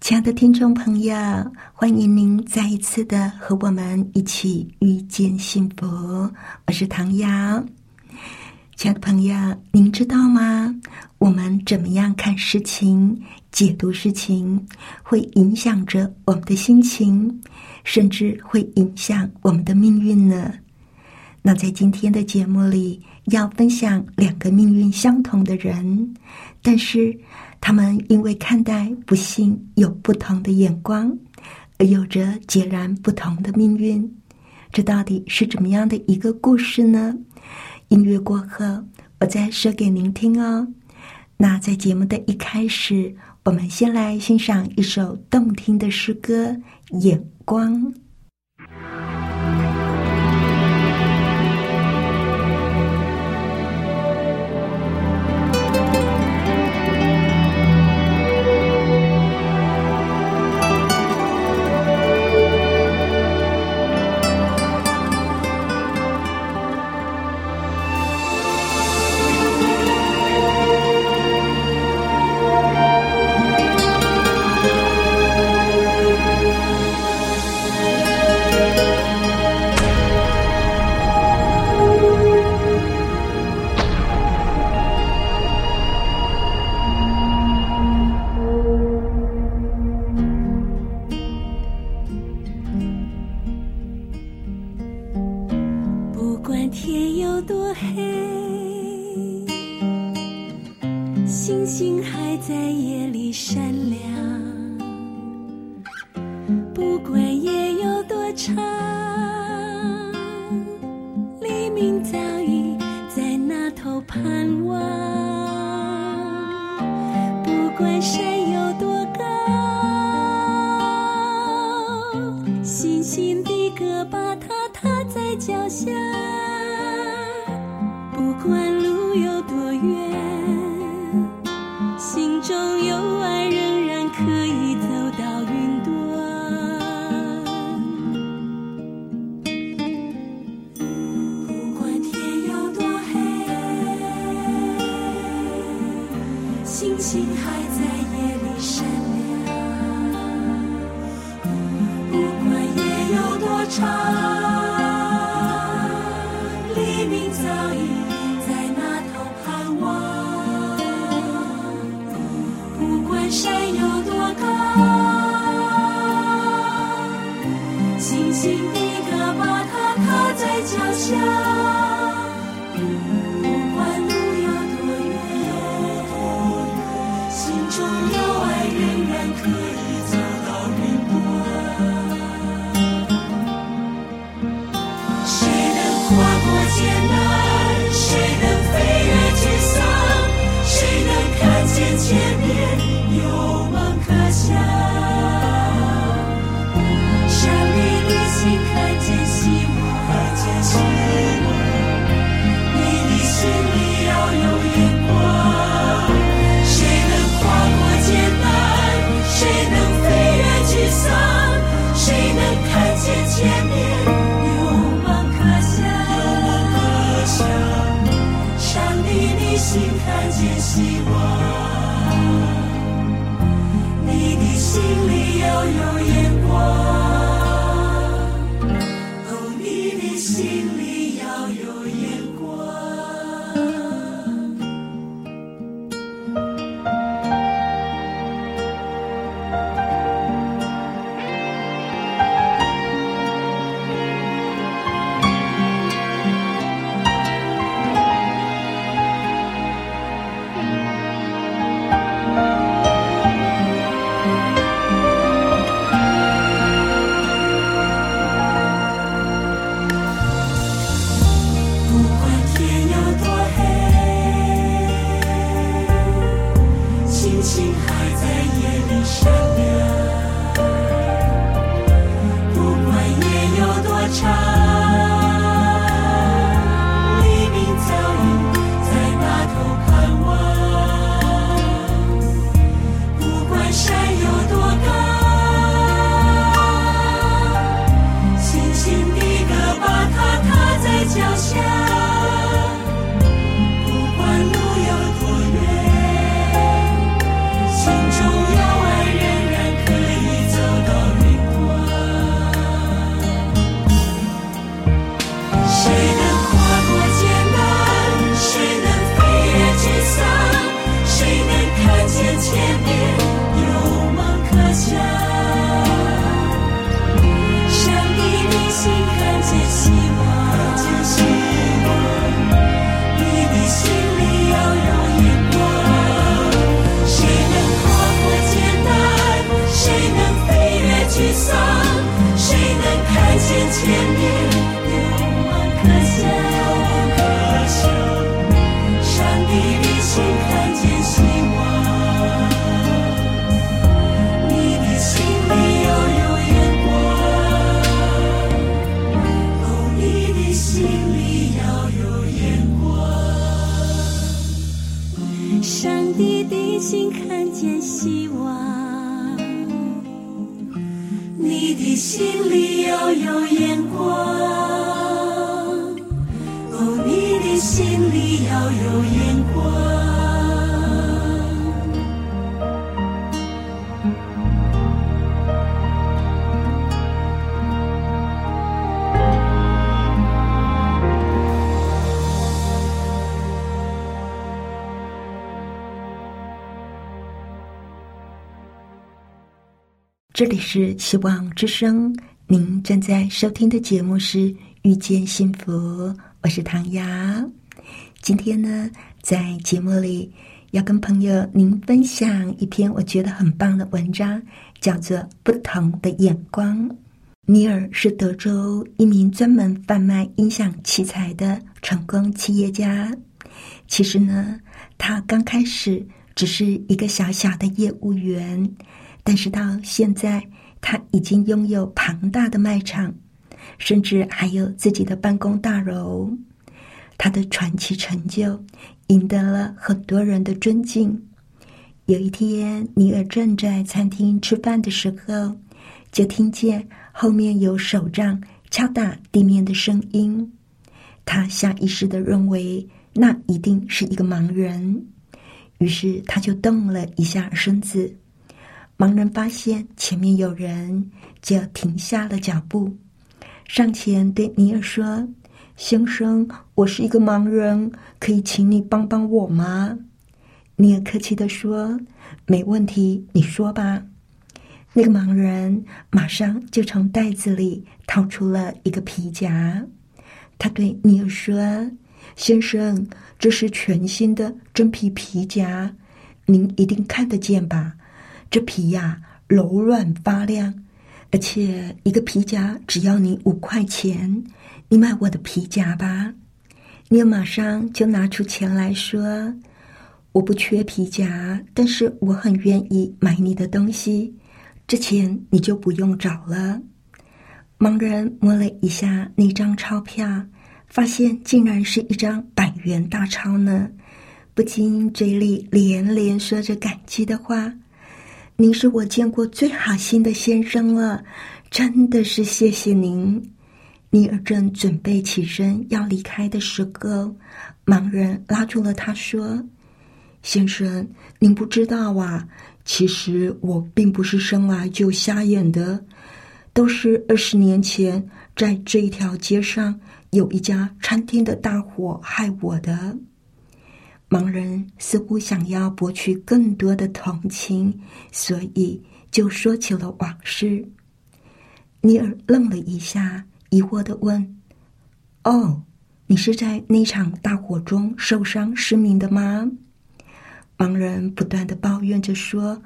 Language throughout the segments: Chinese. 亲爱的听众朋友，欢迎您再一次的和我们一起遇见幸福，我是唐瑶。亲爱的朋友，您知道吗？我们怎么样看事情、解读事情，会影响着我们的心情，甚至会影响我们的命运呢？那在今天的节目里，要分享两个命运相同的人，但是他们因为看待不幸有不同的眼光，而有着截然不同的命运。这到底是怎么样的一个故事呢？音乐过后，我再说给您听哦。那在节目的一开始，我们先来欣赏一首动听的诗歌《眼光》。的定心看见希望，你的心里要有眼光，哦，你的心里要有眼光。这里是希望之声，您正在收听的节目是遇见幸福，我是唐瑶。今天呢，在节目里要跟朋友您分享一篇我觉得很棒的文章，叫做《不同的眼光》。尼尔是德州一名专门贩卖音响器材的成功企业家。其实呢，他刚开始只是一个小小的业务员，但是到现在，他已经拥有庞大的卖场，甚至还有自己的办公大楼。他的传奇成就赢得了很多人的尊敬。有一天，尼尔正在餐厅吃饭的时候，就听见后面有手杖敲打地面的声音。他下意识地认为那一定是一个盲人，于是他就动了一下身子。盲人发现前面有人，就停下了脚步，上前对尼尔说：“先生，我是一个盲人，可以请你帮帮我吗？”尼尔客气地说：“没问题，你说吧。”那个盲人马上就从袋子里掏出了一个皮夹，他对尼尔说：“先生，这是全新的真皮夹，您一定看得见吧？这皮呀，柔软发亮，而且一个皮夹只要你$5，你买我的皮夹吧。”尼尔马上就拿出钱来说：“我不缺皮夹，但是我很愿意买你的东西，这钱你就不用找了。”盲人摸了一下那张钞票，发现竟然是一张100元大钞呢，不禁嘴里连连说着感激的话：“您是我见过最好心的先生了，真的是谢谢您。”尼尔正准备起身要离开的时候，盲人拉住了他说：“先生，您不知道啊，其实我并不是生来就瞎眼的，都是20年前在这一条街上有一家餐厅的大火害我的。”盲人似乎想要博取更多的同情，所以就说起了往事。尼尔愣了一下，疑惑地问：“哦，你是在那场大火中受伤失明的吗？”盲人不断地抱怨着说：“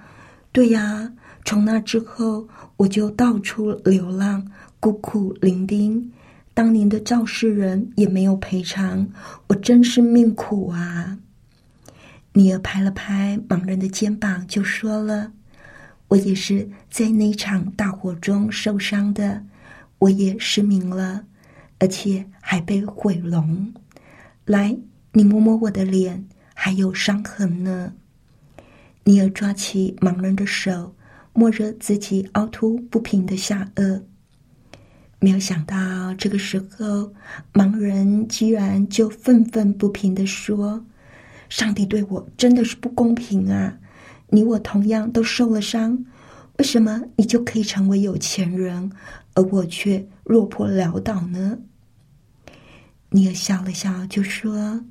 对呀，从那之后我就到处流浪，孤苦伶仃，当年的肇事人也没有赔偿，我真是命苦啊。”尼尔拍了拍盲人的肩膀就说了：“我也是在那场大火中受伤的，我也失明了，而且还被毁容。来，你摸摸我的脸，还有伤痕呢。”尼尔抓起盲人的手，摸着自己凹凸不平的下颚。没有想到这个时候，盲人居然就愤愤不平地说：“上帝对我真的是不公平啊！你我同样都受了伤，为什么你就可以成为有钱人，而我却落魄潦倒呢？”尼尔笑了笑就说：“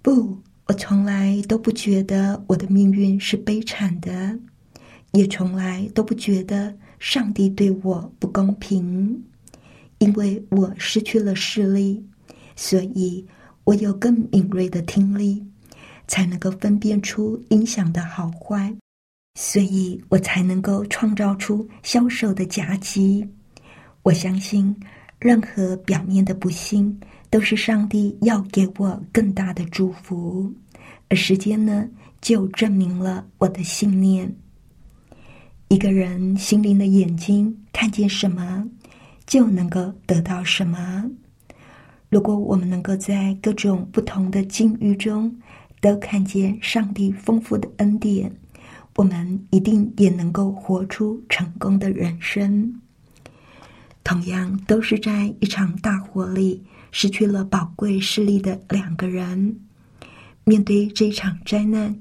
不，我从来都不觉得我的命运是悲惨的，也从来都不觉得上帝对我不公平。因为我失去了视力，所以我有更敏锐的听力，才能够分辨出音响的好坏，所以我才能够创造出销售的夹击。我相信任何表面的不幸都是上帝要给我更大的祝福，而时间呢，就证明了我的信念。”一个人心灵的眼睛看见什么，就能够得到什么。如果我们能够在各种不同的境遇中都看见上帝丰富的恩典，我们一定也能够活出成功的人生。同样都是在一场大火里失去了宝贵视力的两个人，面对这场灾难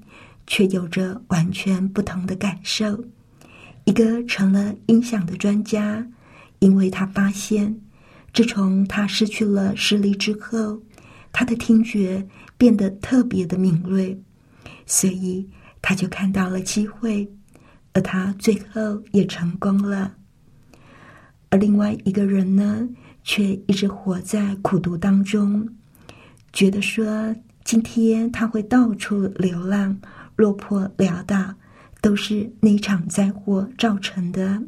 却有着完全不同的感受。一个成了音响的专家，因为他发现自从他失去了视力之后，他的听觉变得特别的敏锐，所以他就看到了机会，而他最后也成功了。而另外一个人呢，却一直活在苦读当中，觉得说今天他会到处流浪，落魄潦倒，都是那场灾祸造成的。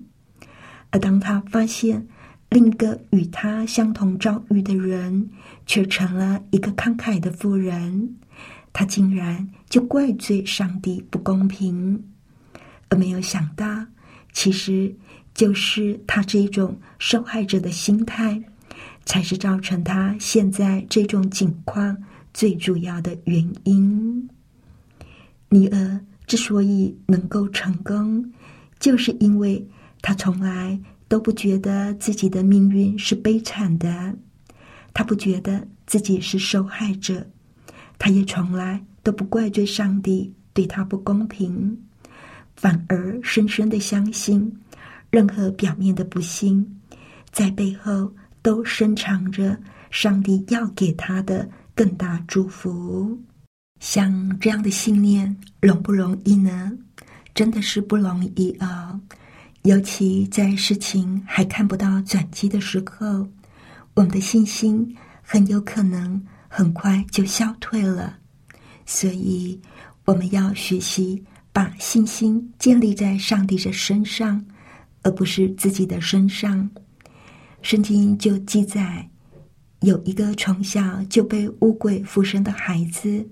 而当他发现另一个与他相同遭遇的人却成了一个慷慨的富人，他竟然就怪罪上帝不公平，而没有想到其实就是他这种受害者的心态才是造成他现在这种境况最主要的原因。尼尔之所以能够成功，就是因为他从来都不觉得自己的命运是悲惨的，他不觉得自己是受害者，他也从来都不怪罪上帝对他不公平，反而深深地相信任何表面的不幸在背后都深藏着上帝要给他的更大祝福。像这样的信念容不容易呢？真的是不容易啊！尤其在事情还看不到转机的时候，我们的信心很有可能很快就消退了。所以我们要学习把信心建立在上帝的身上，而不是自己的身上。圣经就记载有一个从小就被污鬼附身的孩子，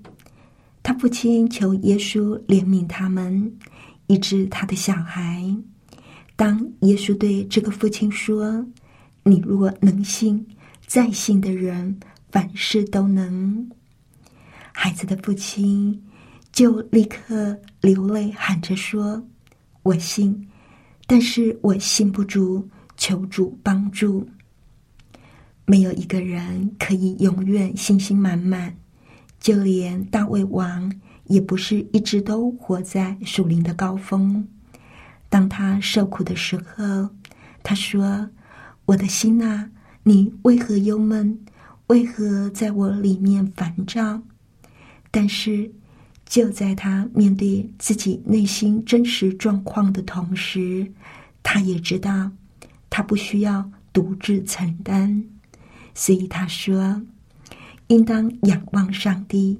他父亲求耶稣怜悯他们，医治他的小孩。当耶稣对这个父亲说，你如果能信，再信的人凡事都能，孩子的父亲就立刻流泪喊着说，我信，但是我信不足，求主帮助。没有一个人可以永远信心满满，就连大卫王也不是一直都活在属灵的高峰。当他受苦的时候，他说，我的心啊，你为何忧闷？为何在我里面烦躁？但是就在他面对自己内心真实状况的同时，他也知道他不需要独自承担，所以他说，应当仰望上帝，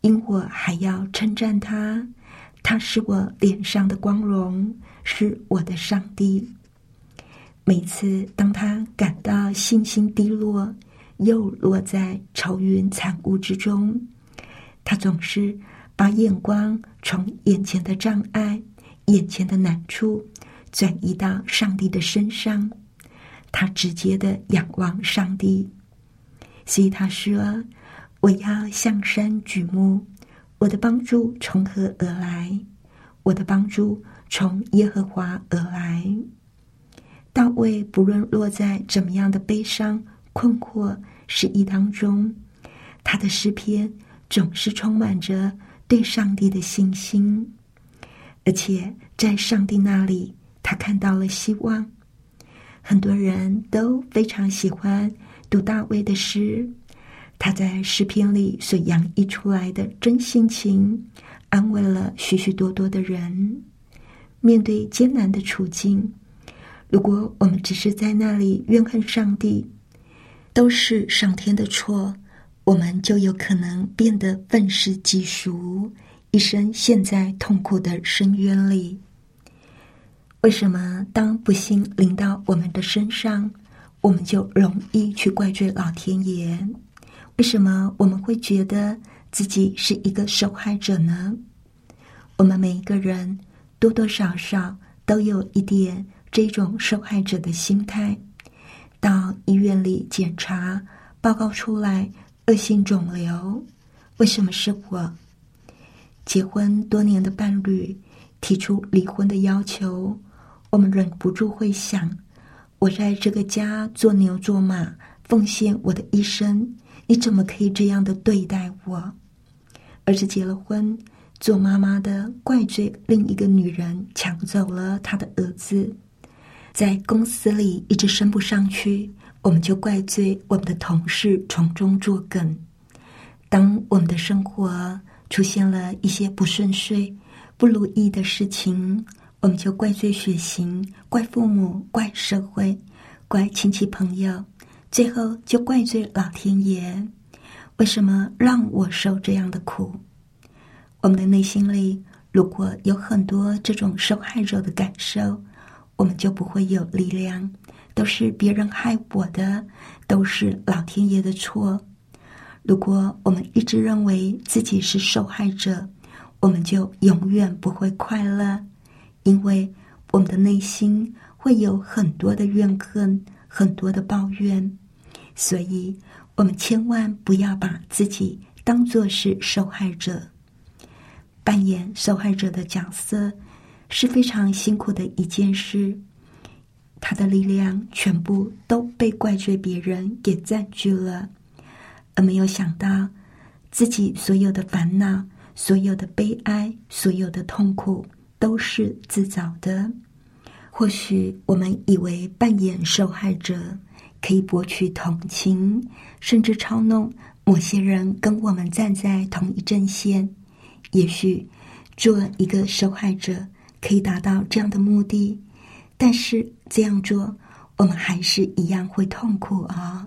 因我还要称赞他，他是我脸上的光荣，是我的上帝。每次当他感到信心低落，又落在愁云惨雾之中，他总是把眼光从眼前的障碍、眼前的难处转移到上帝的身上，他直接的仰望上帝。所以他说，我要向山举目，我的帮助从何而来？我的帮助从耶和华而来。大卫不论落在怎么样的悲伤、困惑、失意当中，他的诗篇总是充满着对上帝的信心，而且在上帝那里他看到了希望。很多人都非常喜欢读大卫的诗，他在诗篇里所洋溢出来的真性情安慰了许许多多的人。面对艰难的处境，如果我们只是在那里怨恨上帝，都是上天的错，我们就有可能变得愤世嫉俗，一生陷在痛苦的深渊里。为什么当不幸临到我们的身上，我们就容易去怪罪老天爷？为什么我们会觉得自己是一个受害者呢？我们每一个人多多少少都有一点这种受害者的心态。到医院里检查，报告出来恶性肿瘤，为什么是我？结婚多年的伴侣提出离婚的要求，我们忍不住会想，我在这个家做牛做马，奉献我的一生，你怎么可以这样的对待我？儿子结了婚，做妈妈的怪罪另一个女人抢走了他的儿子。在公司里一直升不上去，我们就怪罪我们的同事从中作梗。当我们的生活出现了一些不顺遂、不如意的事情，我们就怪罪血型，怪父母，怪社会，怪亲戚朋友，最后就怪罪老天爷，为什么让我受这样的苦？我们的内心里如果有很多这种受害者的感受，我们就不会有力量，都是别人害我的，都是老天爷的错。如果我们一直认为自己是受害者，我们就永远不会快乐，因为我们的内心会有很多的怨恨，很多的抱怨。所以我们千万不要把自己当作是受害者。扮演受害者的角色是非常辛苦的一件事，他的力量全部都被怪罪别人给占据了，而没有想到自己所有的烦恼，所有的悲哀，所有的痛苦都是自找的。或许我们以为扮演受害者可以博取同情，甚至操弄某些人跟我们站在同一阵线。也许做一个受害者可以达到这样的目的，但是这样做我们还是一样会痛苦啊！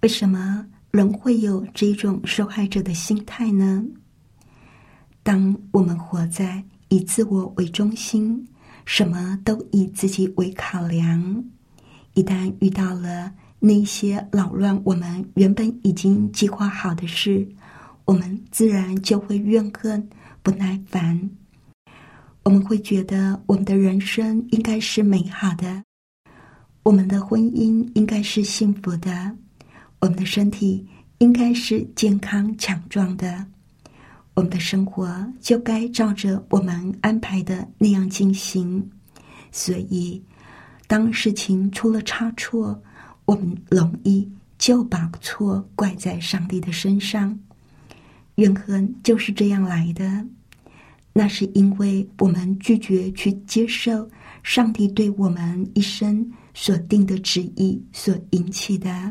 为什么人会有这种受害者的心态呢？当我们活在以自我为中心，什么都以自己为考量，一旦遇到了那些扰乱我们原本已经计划好的事，我们自然就会怨恨、不耐烦。我们会觉得我们的人生应该是美好的，我们的婚姻应该是幸福的，我们的身体应该是健康强壮的，我们的生活就该照着我们安排的那样进行。所以当事情出了差错，我们容易就把错怪在上帝的身上。怨恨就是这样来的，那是因为我们拒绝去接受上帝对我们一生所定的旨意所引起的。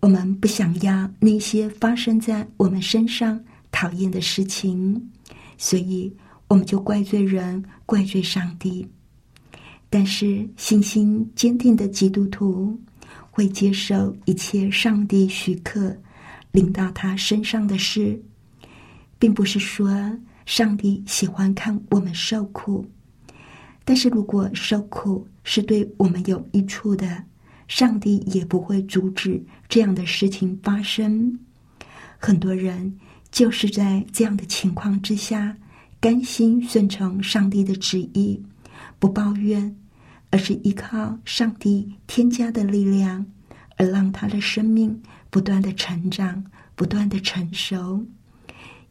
我们不想要那些发生在我们身上讨厌的事情，所以我们就怪罪人，怪罪上帝。但是信心坚定的基督徒会接受一切上帝许可领到他身上的事，并不是说上帝喜欢看我们受苦，但是如果受苦是对我们有益处的，上帝也不会阻止这样的事情发生。很多人就是在这样的情况之下，甘心顺从上帝的旨意，不抱怨，而是依靠上帝添加的力量，而让他的生命不断的成长，不断的成熟。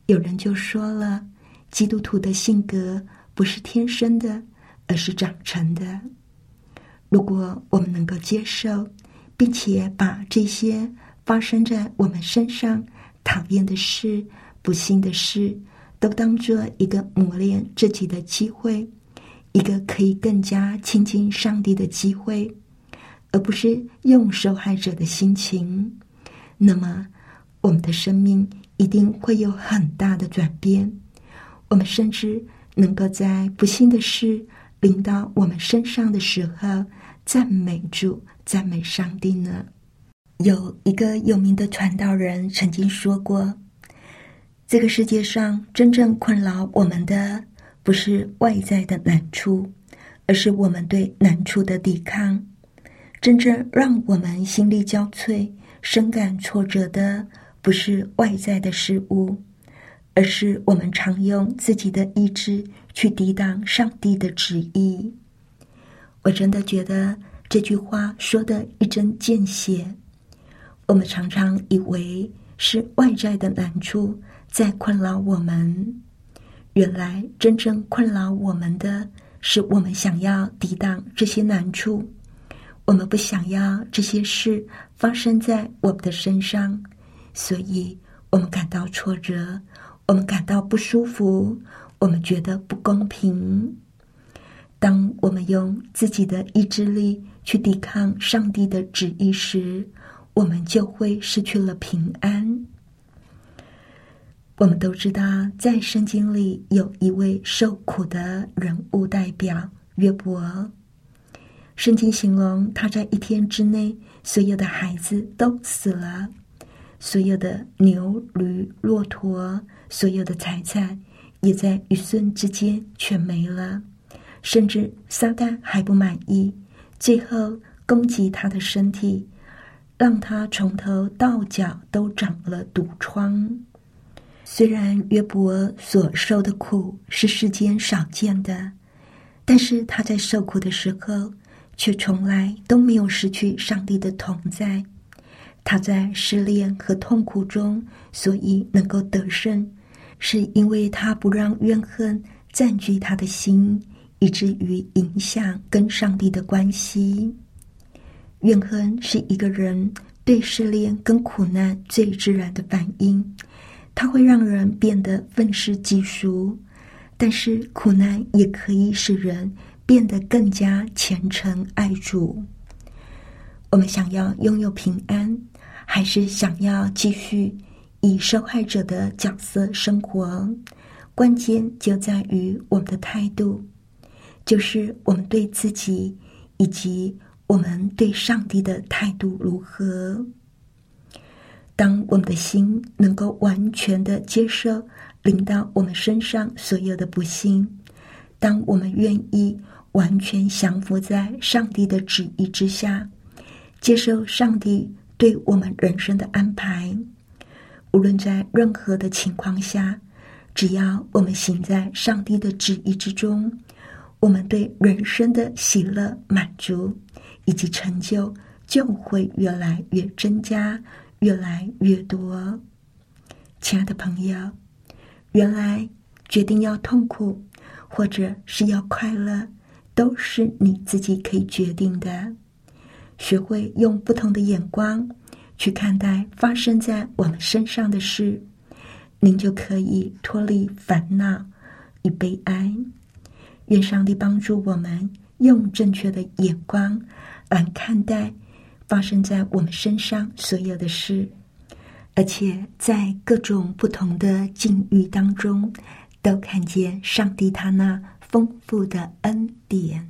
有人就说了，基督徒的性格不是天生的，而是长成的。如果我们能够接受，并且把这些发生在我们身上讨厌的事、不幸的事，都当作一个磨练自己的机会，一个可以更加亲近上帝的机会，而不是用受害者的心情，那么我们的生命一定会有很大的转变。我们甚至能够在不幸的事临到我们身上的时候，赞美主，赞美上帝呢。有一个有名的传道人曾经说过，这个世界上真正困扰我们的不是外在的难处，而是我们对难处的抵抗。真正让我们心力交瘁、深感挫折的不是外在的事物，而是我们常用自己的意志去抵挡上帝的旨意。我真的觉得这句话说得一针见血。我们常常以为是外在的难处再困扰我们。原来真正困扰我们的是我们想要抵挡这些难处，我们不想要这些事发生在我们的身上，所以我们感到挫折，我们感到不舒服，我们觉得不公平。当我们用自己的意志力去抵抗上帝的旨意时，我们就会失去了平安。我们都知道，在圣经里有一位受苦的人物代表约伯。圣经形容他在一天之内，所有的孩子都死了，所有的牛、驴、骆驼，所有的财产也在一瞬之间全没了。甚至撒旦还不满意，最后攻击他的身体，让他从头到脚都长了毒疮。虽然约伯所受的苦是世间少见的，但是他在受苦的时候却从来都没有失去上帝的同在。他在失恋和痛苦中所以能够得胜，是因为他不让怨恨占据他的心，以至于影响跟上帝的关系。怨恨是一个人对失恋跟苦难最自然的反应，它会让人变得愤世嫉俗，但是苦难也可以使人变得更加虔诚爱主。我们想要拥有平安，还是想要继续以受害者的角色生活？关键就在于我们的态度，就是我们对自己以及我们对上帝的态度如何。当我们的心能够完全的接受临到我们身上所有的不幸，当我们愿意完全降服在上帝的旨意之下，接受上帝对我们人生的安排，无论在任何的情况下，只要我们行在上帝的旨意之中，我们对人生的喜乐、满足以及成就就会越来越增加，越来越多。亲爱的朋友，原来决定要痛苦或者是要快乐都是你自己可以决定的。学会用不同的眼光去看待发生在我们身上的事，您就可以脱离烦恼与悲哀。愿上帝帮助我们用正确的眼光来看待发生在我们身上所有的事，而且在各种不同的境遇当中，都看见上帝他那丰富的恩典。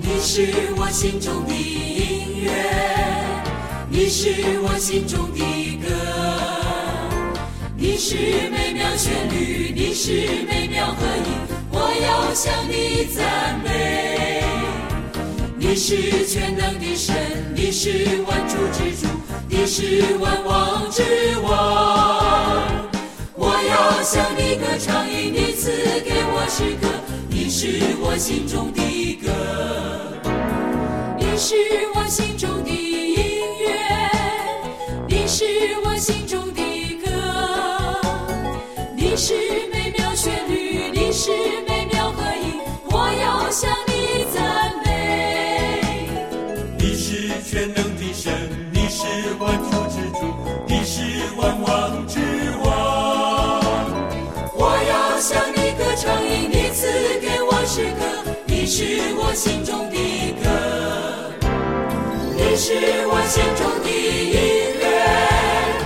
你是我心中的音乐，你是我心中的歌，你是美妙旋律，你是美妙合音，我要向你赞美。你是全能的神，你是万主之主，你是万王之王，我要向你歌唱，因你赐给我诗歌，你是我心中的歌，你是我心中的音乐，你是我心中的，你是美妙旋律，你是美妙合音，我要向你赞美。你是全能的神，你是万主之主，你是万王之王，我要向你歌唱，因你赐给我诗歌，你是我心中的歌，你是我心中的音乐，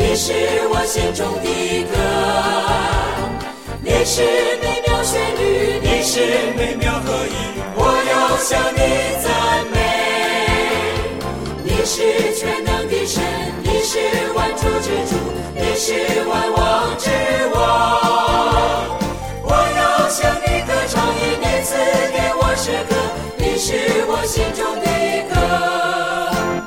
你是我心中的歌，你是美妙旋律，你是美妙合音，我要向你赞美。你是全能的神，你是万主之主，你是万王之王，我要向你歌唱，因你赐给我诗歌，你是我心中的歌。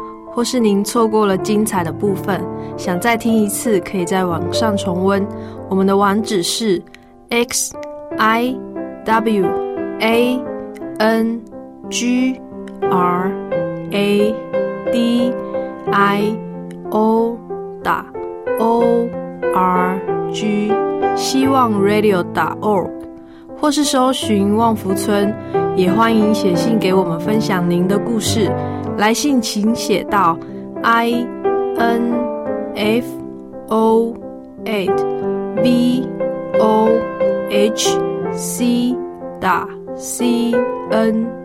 或是您错过了精彩的部分，想再听一次，可以在网上重温。我们的网址是 xiwangradio.org， xiwangradio.org， 或是搜寻旺福村，也欢迎写信给我们分享您的故事。来信请写到 info@bohc.cn。